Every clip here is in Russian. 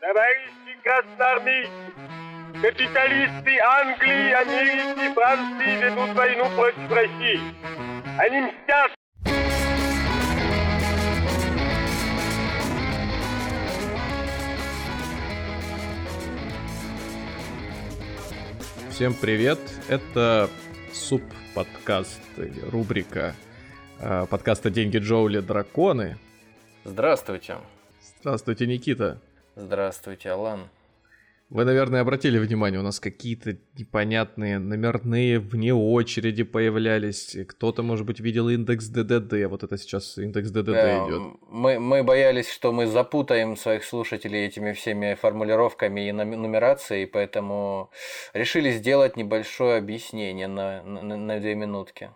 Товарищи красноармейцы, капиталисты Англии, Америки, Франции ведут войну против России. Они мстят. Всем привет! Это суб-подкаст, рубрика подкаста «Деньги, Джоули, Драконы». Здравствуйте! Здравствуйте, Никита! Здравствуйте, Алан! Вы, наверное, обратили внимание, у нас какие-то непонятные номерные вне очереди появлялись. Кто-то, может быть, видел индекс ДДД, вот это сейчас индекс ДДД идет. Мы боялись, что мы запутаем своих слушателей этими всеми формулировками и нумерацией, поэтому решили сделать небольшое объяснение на 2 минутки.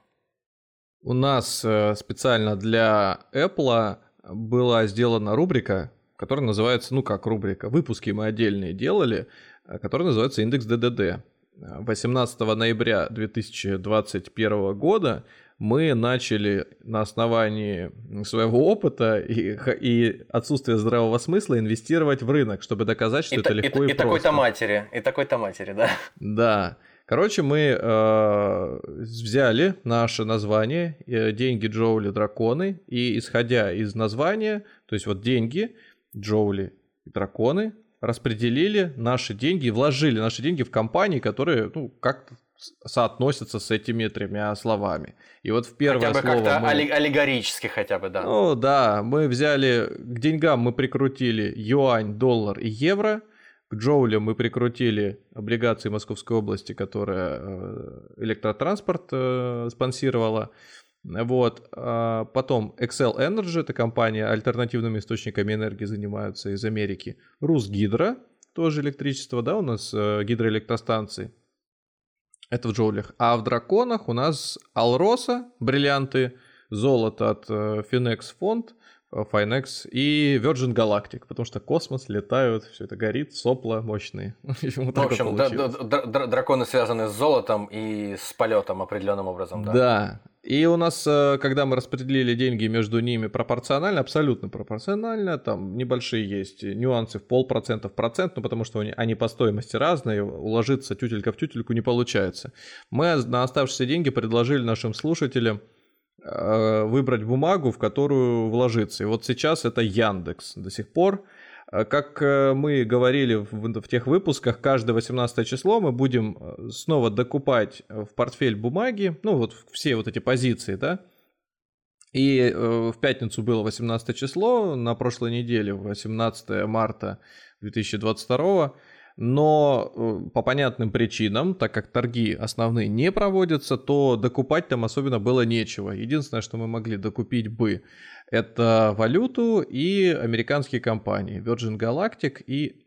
У нас специально для Apple была сделана рубрика, которая называется, ну как рубрика, выпуски мы отдельные делали, которая называется «Индекс ДДД». 18 ноября 2021 года мы начали на основании своего опыта и отсутствия здравого смысла инвестировать в рынок, чтобы доказать, что это легко и просто. И такой-то матери, да. Да. Короче, мы взяли наше название «Деньги, Джоули, Драконы», и исходя из названия, то есть вот «Деньги», Джоули и драконы, распределили наши деньги, вложили наши деньги в компании, которые, ну, как-то соотносятся с этими 3 словами. И вот в первое слово... аллегорически хотя бы, да. Ну, да, мы взяли... К деньгам мы прикрутили юань, доллар и евро. К джоулям мы прикрутили облигации Московской области, которые электротранспорт спонсировала. Вот. Потом Xcel Energy, это компания, альтернативными источниками энергии занимаются из Америки. Русгидро, тоже электричество, да, у нас гидроэлектростанции. Это в джоулях. А в драконах у нас Алроса, бриллианты, золото от Finex Fond, Finex и Virgin Galactic, потому что космос, летают, все это горит, сопла мощные. В общем, драконы связаны с золотом и с полетом определенным образом, да? Да. И у нас, когда мы распределили деньги между ними пропорционально, абсолютно пропорционально, там небольшие есть нюансы в 0,5%, в процент, ну, потому что они по стоимости разные, уложиться тютелька в тютельку не получается. Мы на оставшиеся деньги предложили нашим слушателям выбрать бумагу, в которую вложиться. И вот сейчас это Яндекс до сих пор. Как мы говорили в тех выпусках, каждое 18 число мы будем снова докупать в портфель бумаги, ну вот все вот эти позиции, да, и в пятницу было 18 число, на прошлой неделе, 18 марта 2022, но по понятным причинам, так как торги основные не проводятся, то докупать там особенно было нечего. Единственное, что мы могли докупить бы, это валюту и американские компании Virgin Galactic и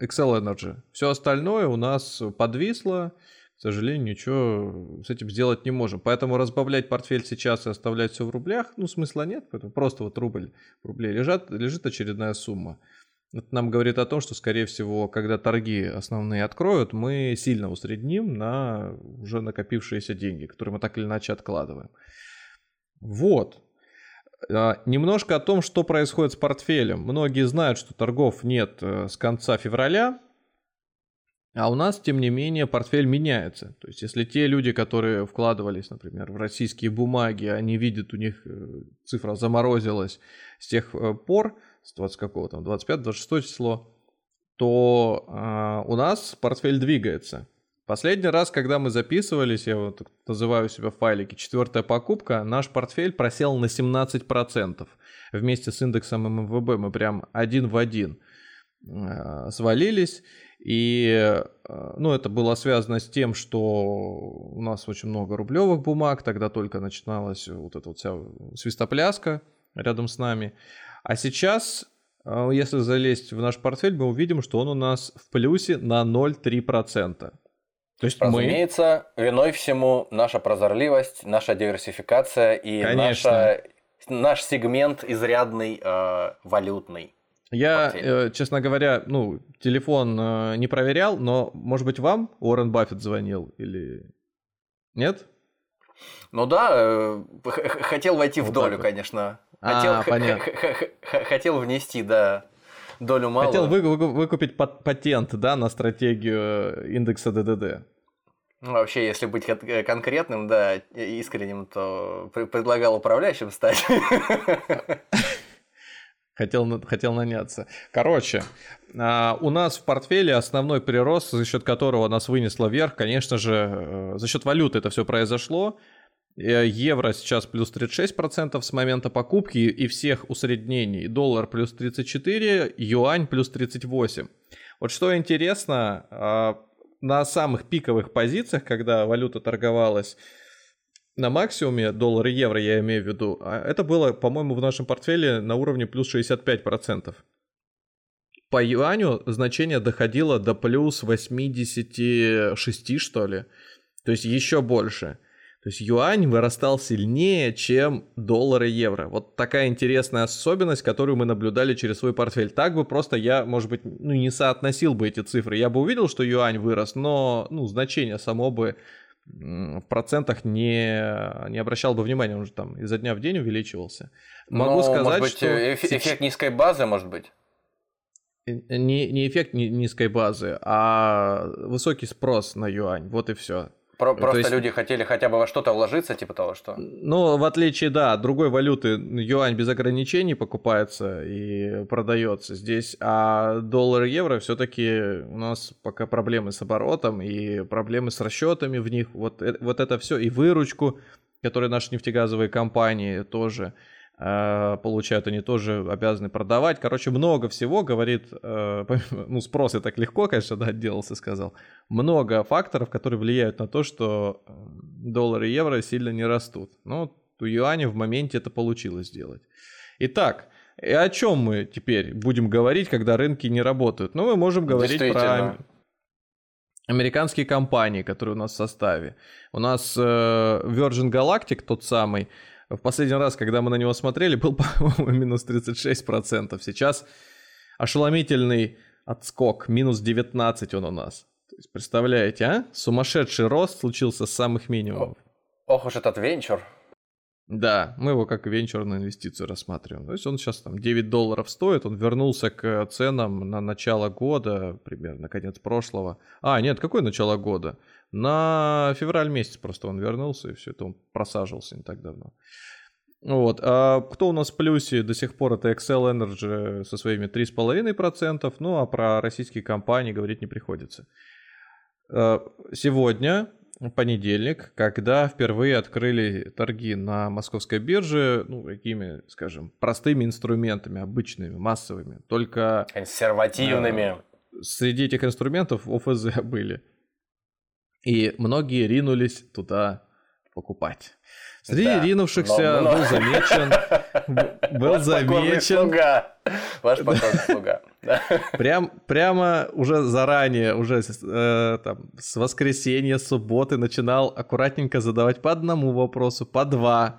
Xcel Energy. Все остальное у нас подвисло. К сожалению, ничего с этим сделать не можем. Поэтому разбавлять портфель сейчас и оставлять все в рублях, ну, смысла нет. Поэтому просто вот рублей лежит очередная сумма. Это нам говорит о том, что, скорее всего, когда торги основные откроют, мы сильно усредним на уже накопившиеся деньги, которые мы так или иначе откладываем. Вот. Немножко о том, что происходит с портфелем. Многие знают, что торгов нет с конца февраля, а у нас, тем не менее, портфель меняется. То есть, если те люди, которые вкладывались, например, в российские бумаги, они видят, у них цифра заморозилась с тех пор, с 25-26 число, то у нас портфель двигается. Последний раз, когда мы записывались, я вот называю себя в файлике, 4-я покупка, наш портфель просел на 17%. Вместе с индексом ММВБ мы прям один в один свалились. И ну, это было связано с тем, что у нас очень много рублевых бумаг, тогда только начиналась вот эта вот вся свистопляска рядом с нами. А сейчас... Если залезть в наш портфель, мы увидим, что он у нас в плюсе на 0,3%. То есть, разумеется, виной всему наша прозорливость, наша диверсификация и наш сегмент изрядный валютный. Я, честно говоря, ну, телефон не проверял, но, может быть, вам Уоррен Баффет звонил или нет? Ну да, хотел войти в долю, конечно. Хотел внести, да. долю малую. Хотел выкупить патент, да, на стратегию индекса ДДД. Ну, вообще, если быть конкретным, да, искренним, то предлагал управляющим стать. Хотел наняться. Короче, у нас в портфеле основной прирост, за счет которого нас вынесло вверх, конечно же, за счет валюты это все произошло. Евро сейчас плюс 36% с момента покупки и всех усреднений. Доллар плюс 34%, юань плюс 38%. Вот что интересно, на самых пиковых позициях, когда валюта торговалась на максимуме, доллар и евро я имею в виду, это было, по-моему, в нашем портфеле на уровне плюс 65%. По юаню значение доходило до плюс 86, что ли, то есть еще больше. То есть юань вырастал сильнее, чем доллар и евро. Вот такая интересная особенность, которую мы наблюдали через свой портфель. Так бы просто я, может быть, не соотносил бы эти цифры. Я бы увидел, что юань вырос, но значение само бы в процентах не обращал бы внимания. Он же там изо дня в день увеличивался. Могу сказать, может быть, что... эффект низкой базы, может быть? Не эффект низкой базы, а высокий спрос на юань. Вот и все. Просто есть, люди хотели хотя бы во что-то вложиться, типа того, что... Ну, в отличие, да, от другой валюты, юань без ограничений покупается и продается здесь, а доллар и евро все-таки у нас пока проблемы с оборотом и проблемы с расчетами в них, вот это все, и выручку, которую наши нефтегазовые компании тоже получают, они тоже обязаны продавать. Короче, много всего, говорит, спрос я так легко, конечно, да, отделался, сказал. Много факторов, которые влияют на то, что доллары и евро сильно не растут. Но у юаня в моменте это получилось сделать. Итак, и о чем мы теперь будем говорить, когда рынки не работают? Ну, мы можем говорить про... американские компании, которые у нас в составе. У нас Virgin Galactic, тот самый, в последний раз, когда мы на него смотрели, был, по-моему, минус 36%. Сейчас ошеломительный отскок, минус 19% он у нас. То есть, представляете, а? Сумасшедший рост случился с самых минимумов. Ох уж этот венчур. Да, мы его как венчурную инвестицию рассматриваем. То есть он сейчас там $9 стоит, он вернулся к ценам на начало года, примерно, на конец прошлого. А, нет, какое начало года? На февраль месяц просто он вернулся, и все это он просаживался не так давно. Вот. А кто у нас в плюсе до сих пор? Это Xcel Energy со своими 3,5%, ну а про российские компании говорить не приходится. Сегодня... понедельник, когда впервые открыли торги на московской бирже, какими, скажем, простыми инструментами, обычными, массовыми, только... консервативными. Среди этих инструментов ОФЗ были. И многие ринулись туда покупать. Среди ринувшихся был замечен... Ваш покорный слуга. Прямо уже заранее, уже там, с воскресенья, с субботы начинал аккуратненько задавать по одному вопросу, по два,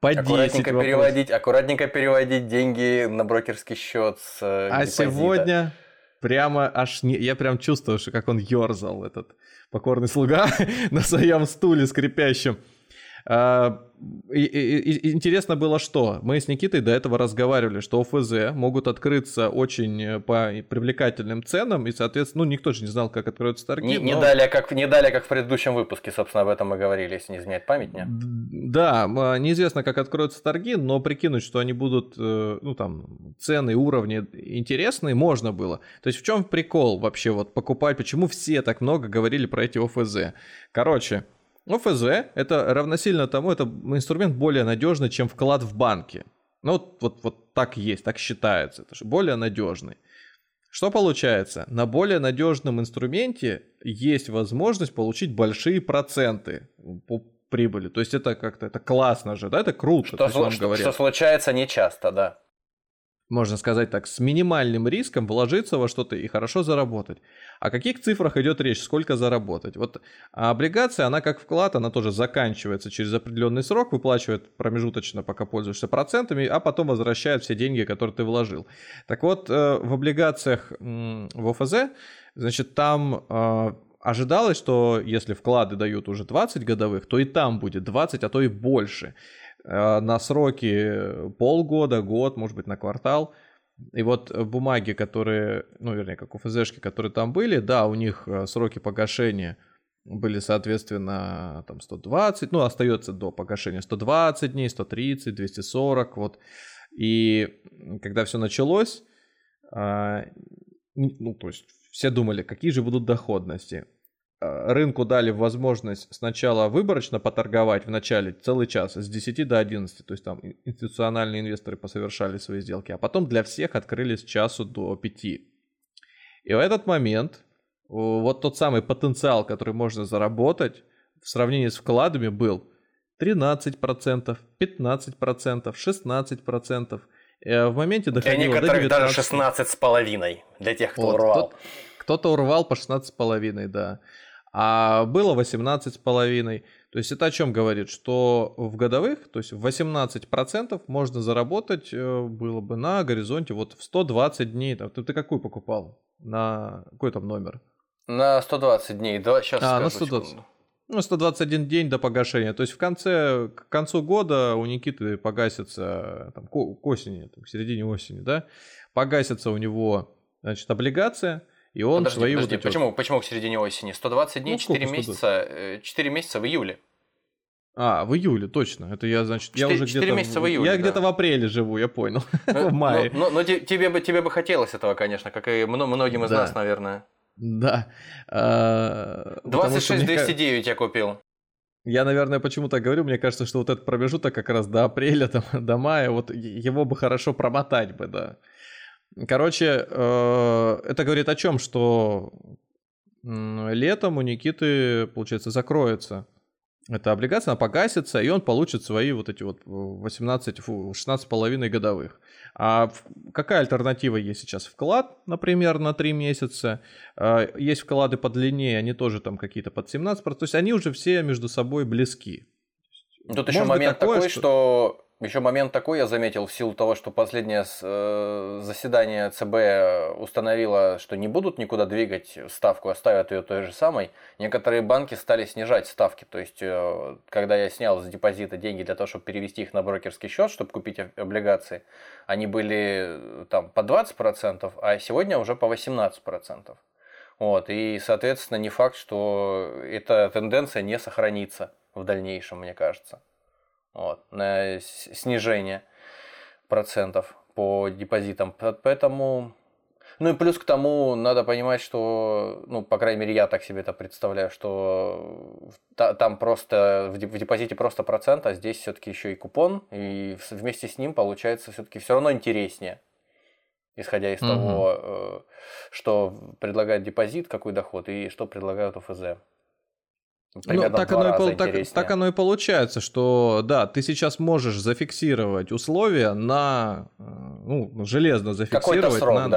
по 10 вопросов. Аккуратненько переводить деньги на брокерский счет с депозита. А сегодня прямо я прям чувствую, как он ерзал, этот покорный слуга, на своем стуле скрипящем. Интересно было, что мы с Никитой до этого разговаривали, что ОФЗ могут открыться очень по привлекательным ценам, и, соответственно, никто же не знал, как откроются торги. Не далее, как в предыдущем выпуске, собственно, об этом мы говорили, если не изменять память, не? Да, неизвестно, как откроются торги, но прикинуть, что они будут, цены, уровни интересные, можно было. То есть в чем прикол вообще покупать, почему все так много говорили про эти ОФЗ? Короче... ОФЗ – это равносильно тому, это инструмент более надежный, чем вклад в банки. Вот так есть, так считается, это же более надежный. Что получается? На более надежном инструменте есть возможность получить большие проценты по прибыли. То есть это как-то это классно же, да, это круто. Что случается нечасто, да. Можно сказать так, с минимальным риском вложиться во что-то и хорошо заработать. О каких цифрах идет речь, сколько заработать? А облигация, она как вклад, она тоже заканчивается через определенный срок, выплачивает промежуточно, пока пользуешься процентами, а потом возвращает все деньги, которые ты вложил. Так вот, в облигациях в ОФЗ, значит, там... ожидалось, что если вклады дают уже 20 годовых, то и там будет 20, а то и больше. На сроки полгода, год, может быть, на квартал. И вот бумаги, которые, ну, вернее, как УФЗшки, которые там были, да, у них сроки погашения были, соответственно, там 120, ну, остается до погашения 120 дней, 130, 240, вот. И когда все началось, ну, то есть все думали, какие же будут доходности. Рынку дали возможность сначала выборочно поторговать в начале целый час с 10 до 11, то есть там институциональные инвесторы посовершали свои сделки, а потом для всех открыли с часу до 5. И в этот момент вот тот самый потенциал, который можно заработать в сравнении с вкладами, был 13%, 15%, 16%. В моменте доходило до 19%. Для некоторых даже 16,5%, для тех, кто вот, урвал. Кто-то урвал по 16,5%, да. А было 18,5%. То есть это о чем говорит? Что в годовых, то есть в 18% можно заработать было бы на горизонте вот в 120 дней. Ты какую покупал? На какой там номер? На 120 дней. Давай сейчас скажу. На 120. Секунду. Ну, 121 день до погашения. То есть к концу года у Никиты погасится, там, к осени, там, к середине осени, да? Погасится у него, значит, облигация. И он подожди. Почему к середине осени? 120 дней, ну, 4 месяца в июле. В июле, точно. Это я, значит, 4, я уже где-то месяца в июле. Я где-то в апреле живу, я понял. В мае. Но тебе бы хотелось этого, конечно, как и многим из нас, наверное. Да. 26 209 я купил. Я, наверное, почему так говорю, мне кажется, что вот этот промежуток как раз до апреля, там, до мая, вот его бы хорошо промотать бы, да. Короче, это говорит о чем, что летом у Никиты, получается, закроется эта облигация, она погасится, и он получит свои вот эти вот 16,5 годовых. А какая альтернатива есть сейчас? Вклад, например, на 3 месяца. Есть вклады подлиннее, они тоже там какие-то под 17%. То есть они уже все между собой близки. Тут еще момент такой, что... Еще момент такой я заметил, в силу того, что последнее заседание ЦБ установило, что не будут никуда двигать ставку, оставят ее той же самой. Некоторые банки стали снижать ставки. То есть, когда я снял с депозита деньги для того, чтобы перевести их на брокерский счет, чтобы купить облигации, они были там по 20%, а сегодня уже по 18%. Вот. И, соответственно, не факт, что эта тенденция не сохранится в дальнейшем, мне кажется. Вот, на снижение процентов по депозитам. Поэтому. Ну и плюс к тому, надо понимать, что, ну, по крайней мере, я так себе это представляю, что там просто в депозите просто процент, а здесь все-таки еще и купон, и вместе с ним получается все-таки все равно интереснее, исходя из того, что предлагает депозит, какой доход, и что предлагают УФЗ. Ну, так оно и получается, что да, ты сейчас можешь зафиксировать условия на, ну, железно зафиксировать какой-то срок,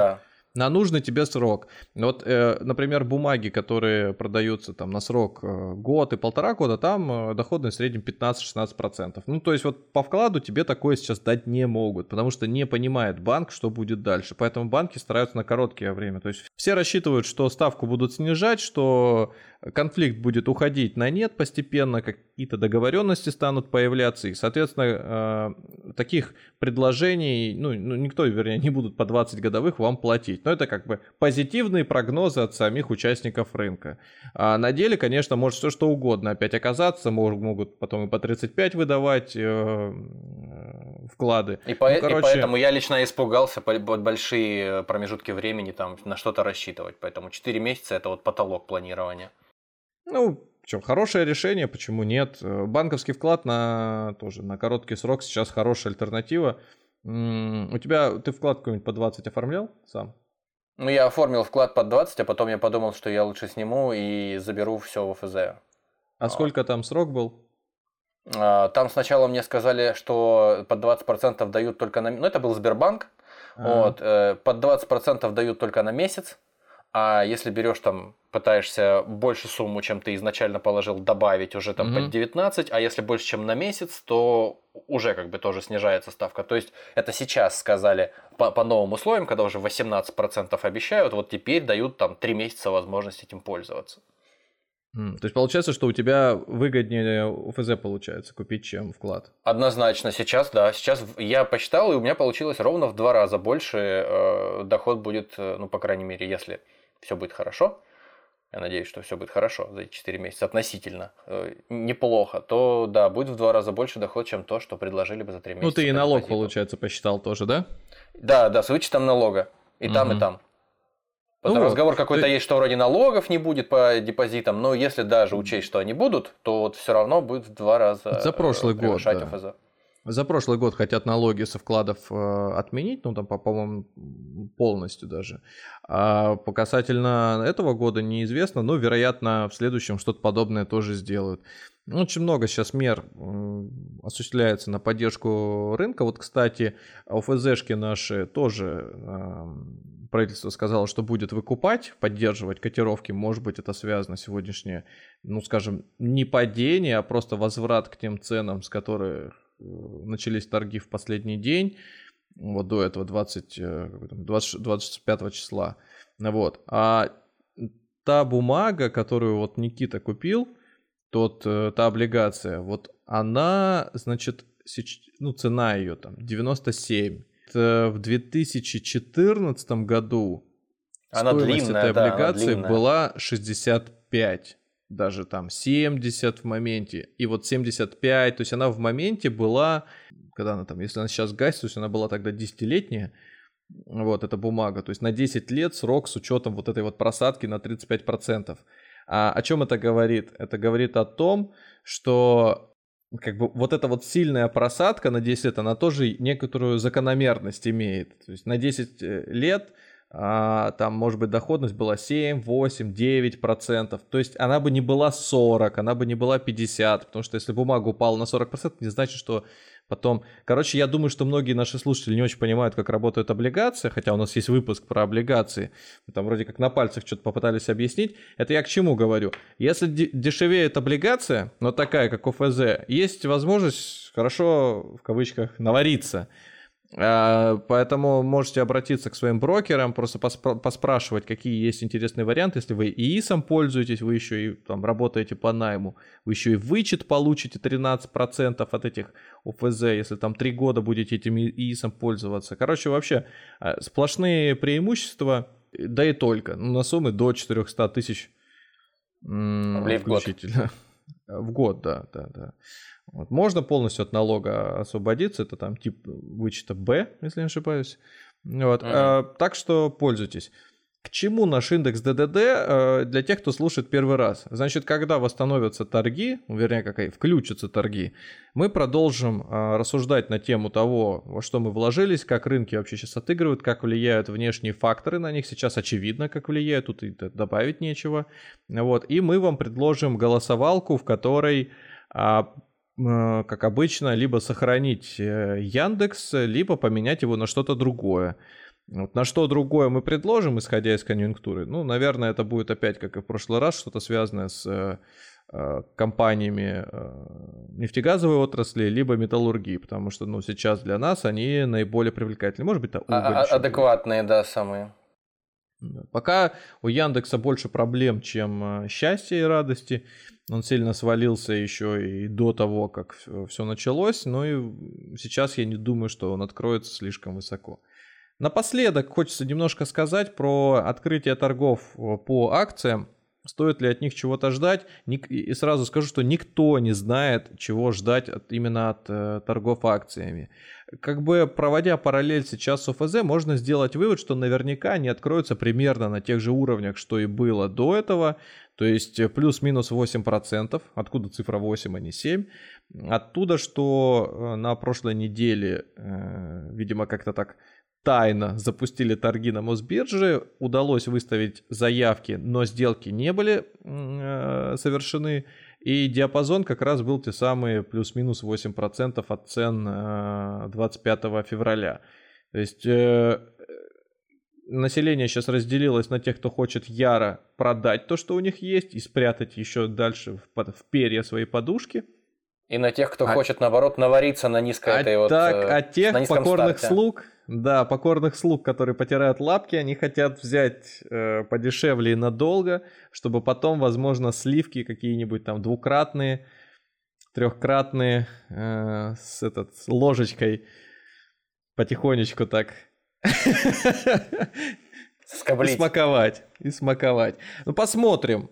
на нужный тебе срок. Вот, например, бумаги, которые продаются там на срок год и полтора года, там доходность в среднем 15-16%. Ну, то есть вот по вкладу тебе такое сейчас дать не могут, потому что не понимает банк, что будет дальше. Поэтому банки стараются на короткое время. То есть все рассчитывают, что ставку будут снижать, что конфликт будет уходить на нет постепенно, какие-то договоренности станут появляться. И, соответственно, таких предложений, ну, никто, вернее, не будут по 20 годовых вам платить. Но это как бы позитивные прогнозы от самих участников рынка. А на деле, конечно, может все что угодно опять оказаться, могут потом и по 35 выдавать вклады. И поэтому я лично испугался под большие промежутки времени там на что-то рассчитывать. Поэтому 4 месяца – это вот потолок планирования. Ну, причем хорошее решение, почему нет? Банковский вклад тоже на короткий срок сейчас хорошая альтернатива. Ты вклад какой-нибудь по 20 оформлял сам? Ну, я оформил вклад под 20, а потом я подумал, что я лучше сниму и заберу все в ФЗ. Сколько там срок был? Там сначала мне сказали, что под 20% дают только на... Ну, это был Сбербанк. Вот, под 20% дают только на месяц. А если берешь там, пытаешься больше сумму, чем ты изначально положил, добавить уже там под 19, а если больше, чем на месяц, то уже как бы тоже снижается ставка. То есть это сейчас сказали по новым условиям, когда уже 18% обещают, вот теперь дают там 3 месяца возможность этим пользоваться. То есть получается, что у тебя выгоднее УФЗ получается купить, чем вклад? Однозначно. Сейчас, да. Сейчас я посчитал, и у меня получилось ровно в 2 раза больше доход будет, ну, по крайней мере, если все будет хорошо. Я надеюсь, что все будет хорошо за эти 4 месяца относительно неплохо, то да, будет в 2 раза больше доход, чем то, что предложили бы за 3 месяца. Ну, ты и налог, депозиту, получается, посчитал тоже, да? Да, да, с вычетом налога. И там, и там. Ну, разговор вот, какой-то есть, что вроде налогов не будет по депозитам, но если даже учесть, что они будут, то вот все равно будет в 2 раза за прошлый год, да. УФЗ. За прошлый год хотят налоги со вкладов отменить, ну там, по-моему, полностью даже. А по касательно этого года неизвестно, но, вероятно, в следующем что-то подобное тоже сделают. Очень много сейчас мер осуществляется на поддержку рынка. Вот, кстати, ОФЗшки наши тоже правительство сказало, что будет выкупать, поддерживать котировки. Может быть, это связано сегодняшнее, ну, скажем, не падение, а просто возврат к тем ценам, с которых начались торги в последний день. Вот до этого 25 числа. Вот. А та бумага, которую вот Никита купил, та облигация, вот она, значит, ну, цена ее там 97. Это в 2014 году она стоимость длинная, этой облигации, да, она была 65, даже там 70 в моменте. И вот 75, то есть она в моменте была, когда она там, если она сейчас гасит, то есть она была тогда 10-летняя, вот эта бумага, то есть на 10 лет срок с учетом вот этой вот просадки на 35%. А о чем это говорит? Это говорит о том, что как бы вот эта вот сильная просадка на 10 лет, она тоже некоторую закономерность имеет. То есть на 10 лет там, может быть, доходность была 7, 8, 9%. То есть она бы не была 40, она бы не была 50, потому что если бумага упала на 40%, не значит, что потом... Короче, я думаю, что многие наши слушатели не очень понимают, как работают облигации, хотя у нас есть выпуск про облигации, мы там вроде как на пальцах что-то попытались объяснить. Это я к чему говорю? Если дешевеет облигация, но такая, как ОФЗ, есть возможность хорошо, в кавычках, навариться. Поэтому можете обратиться к своим брокерам, просто поспрашивать, какие есть интересные варианты. Если вы и ИИСом пользуетесь, вы еще и там работаете по найму, вы еще и вычет получите 13% от этих ОФЗ, если там 3 года будете этим ИИСом пользоваться. Короче, вообще сплошные преимущества, да и только, ну, на суммы до 400 тысяч включительно. В год, да. Вот. Можно полностью от налога освободиться, это там тип вычета Б, если не ошибаюсь. Вот. Так что пользуйтесь. К чему наш индекс ДДД для тех, кто слушает первый раз? Значит, когда восстановятся торги, вернее, включатся торги, мы продолжим рассуждать на тему того, во что мы вложились, как рынки вообще сейчас отыгрывают, как влияют внешние факторы на них. Сейчас очевидно, как влияют, тут и добавить нечего. Вот. И мы вам предложим голосовалку, в которой... как обычно, либо сохранить Яндекс, либо поменять его на что-то другое. Вот на что другое мы предложим, исходя из конъюнктуры? Ну, наверное, это будет опять, как и в прошлый раз, что-то связанное с компаниями нефтегазовой отрасли, либо металлургии, потому что, ну, сейчас для нас они наиболее привлекательны. Может быть, это уголь. Адекватные, да, самые. Пока у Яндекса больше проблем, чем счастья и радости. Он сильно свалился еще и до того, как все началось. Но и сейчас я не думаю, что он откроется слишком высоко. Напоследок хочется немножко сказать про открытие торгов по акциям. Стоит ли от них чего-то ждать? И сразу скажу, что никто не знает, чего ждать именно от торгов акциями. Как бы проводя параллель сейчас с ОФЗ, можно сделать вывод, что наверняка они откроются примерно на тех же уровнях, что и было до этого. То есть плюс-минус 8%. Откуда цифра 8, а не 7? Оттуда, что на прошлой неделе, видимо, как-то так... тайно запустили торги на Мосбирже, удалось выставить заявки, но сделки не были совершены, и диапазон как раз был те самые плюс-минус 8% от цен 25 февраля. То есть население сейчас разделилось на тех, кто хочет яро продать то, что у них есть, и спрятать еще дальше в перья свои подушки, И на тех, кто хочет, наоборот, навариться на низкой этой вот... А тех покорных слуг, да, покорных слуг, которые потирают лапки, они хотят взять подешевле и надолго, чтобы потом, возможно, сливки какие-нибудь там двукратные, трехкратные, с ложечкой потихонечку так... Скоблить. И смаковать. Ну, посмотрим.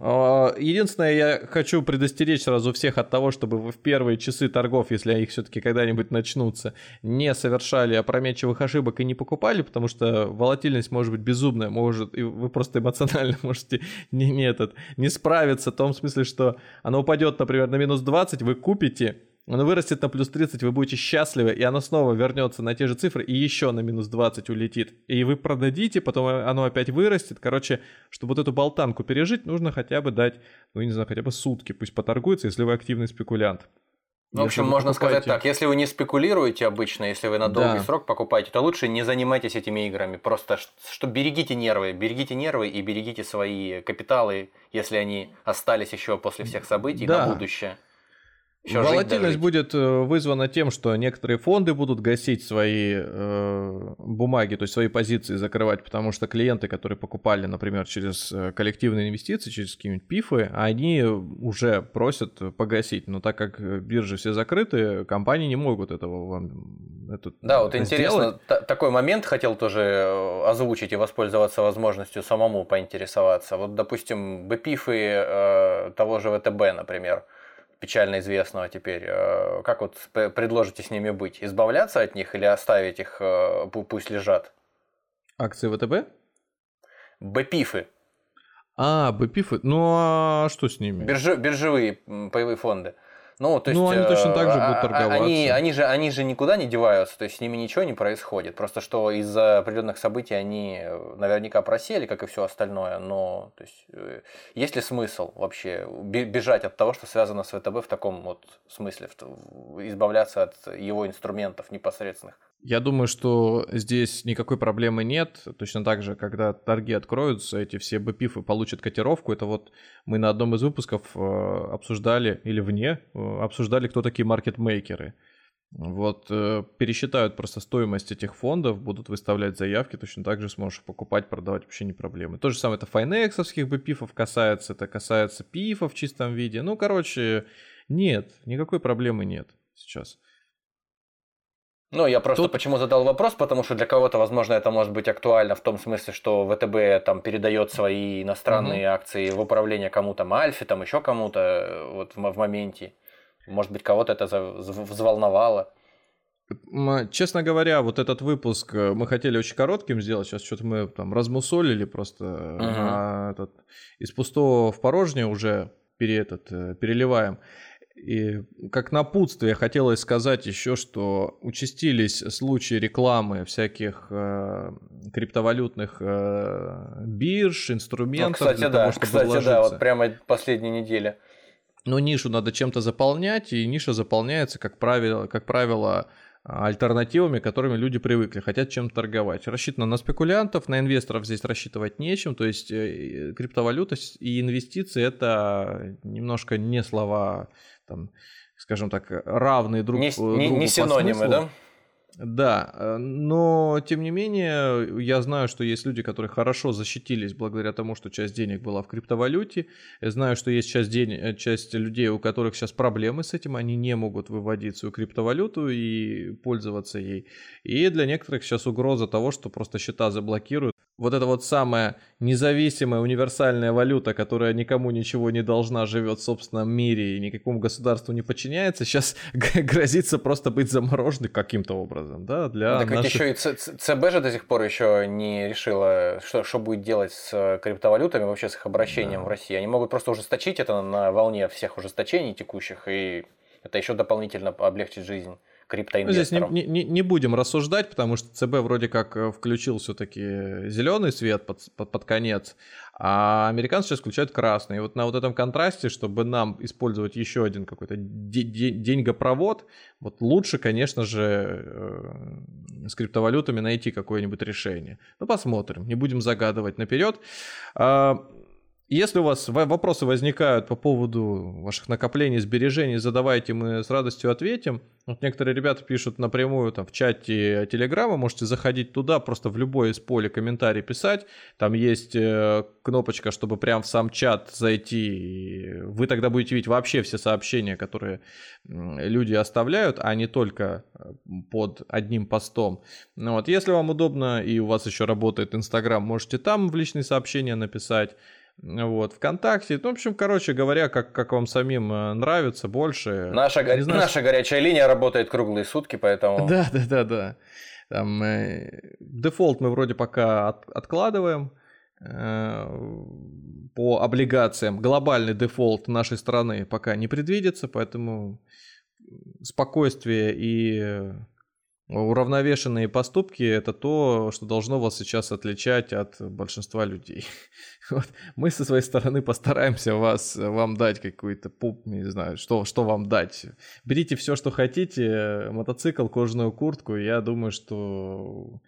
Единственное, я хочу предостеречь сразу всех от того, чтобы вы в первые часы торгов, если их все-таки когда-нибудь начнутся, не совершали опрометчивых ошибок и не покупали, потому что волатильность может быть безумная, может, и вы просто эмоционально можете не справиться в том смысле, что оно упадет, например, на минус 20, вы купите, оно вырастет на плюс 30, вы будете счастливы, и оно снова вернется на те же цифры и еще на минус 20 улетит. И вы продадите, потом оно опять вырастет. Короче, чтобы вот эту болтанку пережить, нужно хотя бы дать, ну, я не знаю, хотя бы сутки. Пусть поторгуется, если вы активный спекулянт. Ну, в общем, можно сказать так, если вы не спекулируете обычно, если вы на долгий срок покупаете, то лучше не занимайтесь этими играми. Просто что берегите нервы и берегите свои капиталы, если они остались еще после всех событий на будущее. Волатильность будет вызвана тем, что некоторые фонды будут гасить свои бумаги, то есть свои позиции закрывать, потому что клиенты, которые покупали, например, через коллективные инвестиции, через какие-нибудь пифы, они уже просят погасить, но так как биржи все закрыты, компании не могут этого вам сделать. Да, вот интересно, такой момент хотел тоже озвучить и воспользоваться возможностью самому поинтересоваться. Вот, допустим, бпифы того же ВТБ, например, печально известного теперь, как вот предложите с ними быть? Избавляться от них или оставить их, пусть лежат? Акции ВТБ? БПИФы. БПИФы. Ну, а что с ними? Биржевые паевые фонды. Ну, то есть, они точно так же будут торговаться. Они же никуда не деваются, то есть с ними ничего не происходит. Просто что из-за определенных событий они наверняка просели, как и все остальное. Но то есть, есть ли смысл вообще бежать от того, что связано с ВТБ в таком вот смысле, избавляться от его инструментов непосредственных? Я думаю, что здесь никакой проблемы нет. Точно так же, когда торги откроются, эти все БПИФы получат котировку. Это вот мы на одном из выпусков обсуждали, или вне, обсуждали, кто такие маркетмейкеры. Вот пересчитают просто стоимость этих фондов, будут выставлять заявки, точно так же сможешь покупать, продавать, вообще не проблемы. То же самое это файнексовских БПИФов касается, это касается ПИФов в чистом виде. Ну, короче, нет, никакой проблемы нет сейчас. Ну, я просто почему задал вопрос, потому что для кого-то, возможно, это может быть актуально в том смысле, что ВТБ там передает свои иностранные акции в управление кому-то, Альфе, там еще кому-то вот в моменте. Может быть, кого-то это взволновало. Честно говоря, вот этот выпуск мы хотели очень коротким сделать, сейчас что-то мы там размусолили просто, из пустого в порожнее уже переливаем. И как напутствие хотелось сказать еще, что участились случаи рекламы всяких криптовалютных бирж, инструментов. Ну, кстати, да, вот прямо последней неделе. Но нишу надо чем-то заполнять, и ниша заполняется, как правило, альтернативами, которыми люди привыкли, хотят чем-то торговать. Рассчитано на спекулянтов, на инвесторов здесь рассчитывать нечем, то есть криптовалюта и инвестиции — это немножко не слова, там, скажем так, равные другу не синонимы, по смыслу. Да? Да, но тем не менее я знаю, что есть люди, которые хорошо защитились благодаря тому, что часть денег была в криптовалюте. Я знаю, что есть часть людей, у которых сейчас проблемы с этим, они не могут выводить свою криптовалюту и пользоваться ей. И для некоторых сейчас угроза того, что просто счета заблокируют. Вот эта вот самая независимая универсальная валюта, которая никому ничего не должна, живет в собственном мире и никакому государству не подчиняется, сейчас грозится просто быть замороженной каким-то образом. Да, для так наших... ведь еще и ЦБ же до сих пор еще не решила, что будет делать с криптовалютами, вообще с их обращением в России. Они могут просто ужесточить это на волне всех ужесточений текущих, и это еще дополнительно облегчит жизнь. Здесь не будем рассуждать, потому что ЦБ вроде как включил все-таки зеленый свет под конец, а американцы сейчас включают красный. И вот на вот этом контрасте, чтобы нам использовать еще один какой-то деньгопровод, вот лучше, конечно же, с криптовалютами найти какое-нибудь решение. Ну, посмотрим, не будем загадывать наперед. Если у вас вопросы возникают по поводу ваших накоплений, сбережений, задавайте, мы с радостью ответим. Вот некоторые ребята пишут напрямую там в чате Телеграма, можете заходить туда, просто в любое из полей комментарий писать. Там есть кнопочка, чтобы прям в сам чат зайти. Вы тогда будете видеть вообще все сообщения, которые люди оставляют, а не только под одним постом. Ну, вот, если вам удобно и у вас еще работает Инстаграм, можете там в личные сообщения написать. Вот, ВКонтакте. Ну, в общем, короче говоря, как вам самим нравится больше. Наша горячая линия работает круглые сутки, поэтому... Да. Там, дефолт мы вроде пока откладываем по облигациям. Глобальный дефолт нашей страны пока не предвидится, поэтому спокойствие и уравновешенные поступки — это то, что должно вас сейчас отличать от большинства людей. Вот. Мы со своей стороны постараемся вам дать какую-то не знаю, что вам дать. Берите все, что хотите, мотоцикл, кожаную куртку. Я думаю, что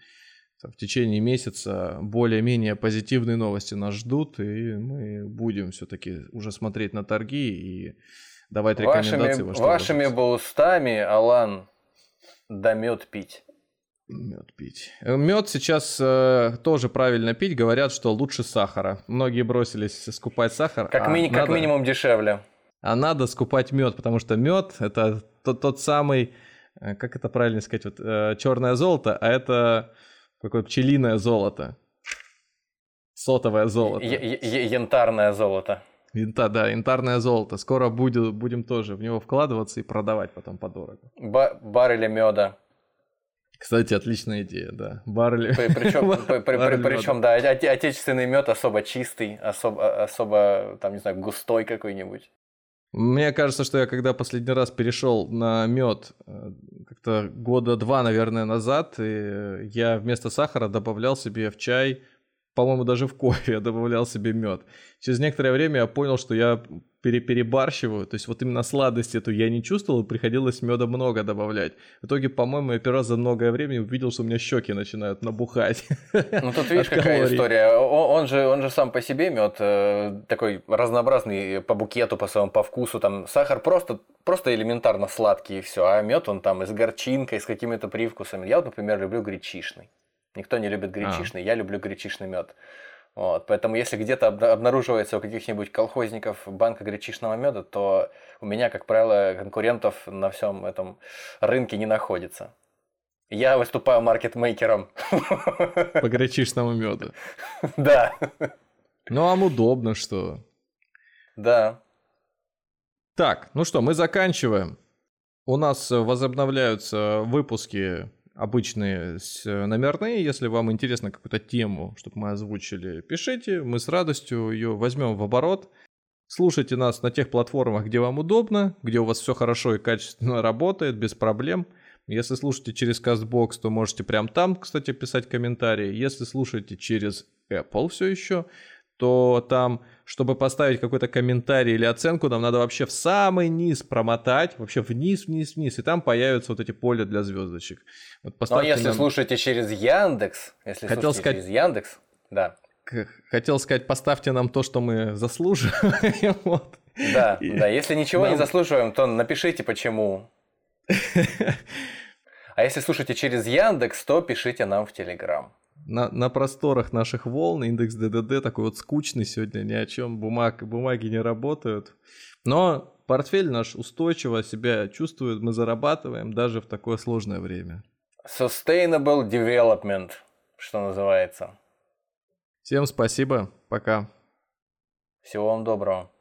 в течение месяца более-менее позитивные новости нас ждут, и мы будем все-таки уже смотреть на торги и давать рекомендации. Вашими бы устами, Алан... Да, мед пить. Мед сейчас тоже правильно пить. Говорят, что лучше сахара. Многие бросились скупать сахар. Как минимум дешевле. А надо скупать мед, потому что мед — это тот самый, как это правильно сказать, черное золото, а это какое-то пчелиное золото. Сотовое золото. Янтарное золото. Янтарное золото. Скоро будем тоже в него вкладываться и продавать потом подорого. Баррели меда. Кстати, отличная идея, да. Баррели. Причем, да, отечественный мед особо чистый, особо там, не знаю, густой какой-нибудь. Мне кажется, что я когда последний раз перешел на мед, как-то года два, наверное, назад, и я вместо сахара добавлял себе в чай. По-моему, даже в кофе я добавлял себе мед. Через некоторое время я понял, что я перебарщиваю. То есть вот именно сладость эту я не чувствовал, и приходилось меда много добавлять. В итоге, по-моему, я первый раз за многое время увидел, что у меня щеки начинают набухать. Ну тут видишь, какая история. Он же сам по себе мед такой разнообразный по букету, по вкусу. Там сахар просто элементарно сладкий и все. А мед он там и с горчинкой, и с какими-то привкусами. Я вот, например, люблю гречишный. Никто не любит гречишный, я люблю гречишный мед. Вот. Поэтому, если где-то обнаруживается у каких-нибудь колхозников банка гречишного меда, то у меня, как правило, конкурентов на всем этом рынке не находится. Я выступаю маркетмейкером по гречишному меду. Да. Ну, вам удобно, что... Да. Так, ну что, мы заканчиваем. У нас возобновляются выпуски... обычные номерные. Если вам интересно какую-то тему, чтобы мы озвучили, пишите. Мы с радостью ее возьмем в оборот. Слушайте нас на тех платформах, где вам удобно, где у вас все хорошо и качественно работает, без проблем. Если слушаете через CastBox, то можете прямо там, кстати, писать комментарии. Если слушаете через Apple все еще, то там, чтобы поставить какой-то комментарий или оценку, нам надо вообще в самый низ промотать, вообще вниз, и там появятся вот эти поля для звездочек. Вот поставьте. Но если слушаете через Яндекс, да. Хотел сказать, поставьте нам то, что мы заслуживаем. Вот. Да, если ничего не заслуживаем, то напишите, почему. А если слушаете через Яндекс, то пишите нам в Телеграм. На просторах наших волн индекс ДДД такой вот скучный сегодня, ни о чем, бумаги не работают. Но портфель наш устойчиво себя чувствует, мы зарабатываем даже в такое сложное время. Sustainable development, что называется. Всем спасибо, пока. Всего вам доброго.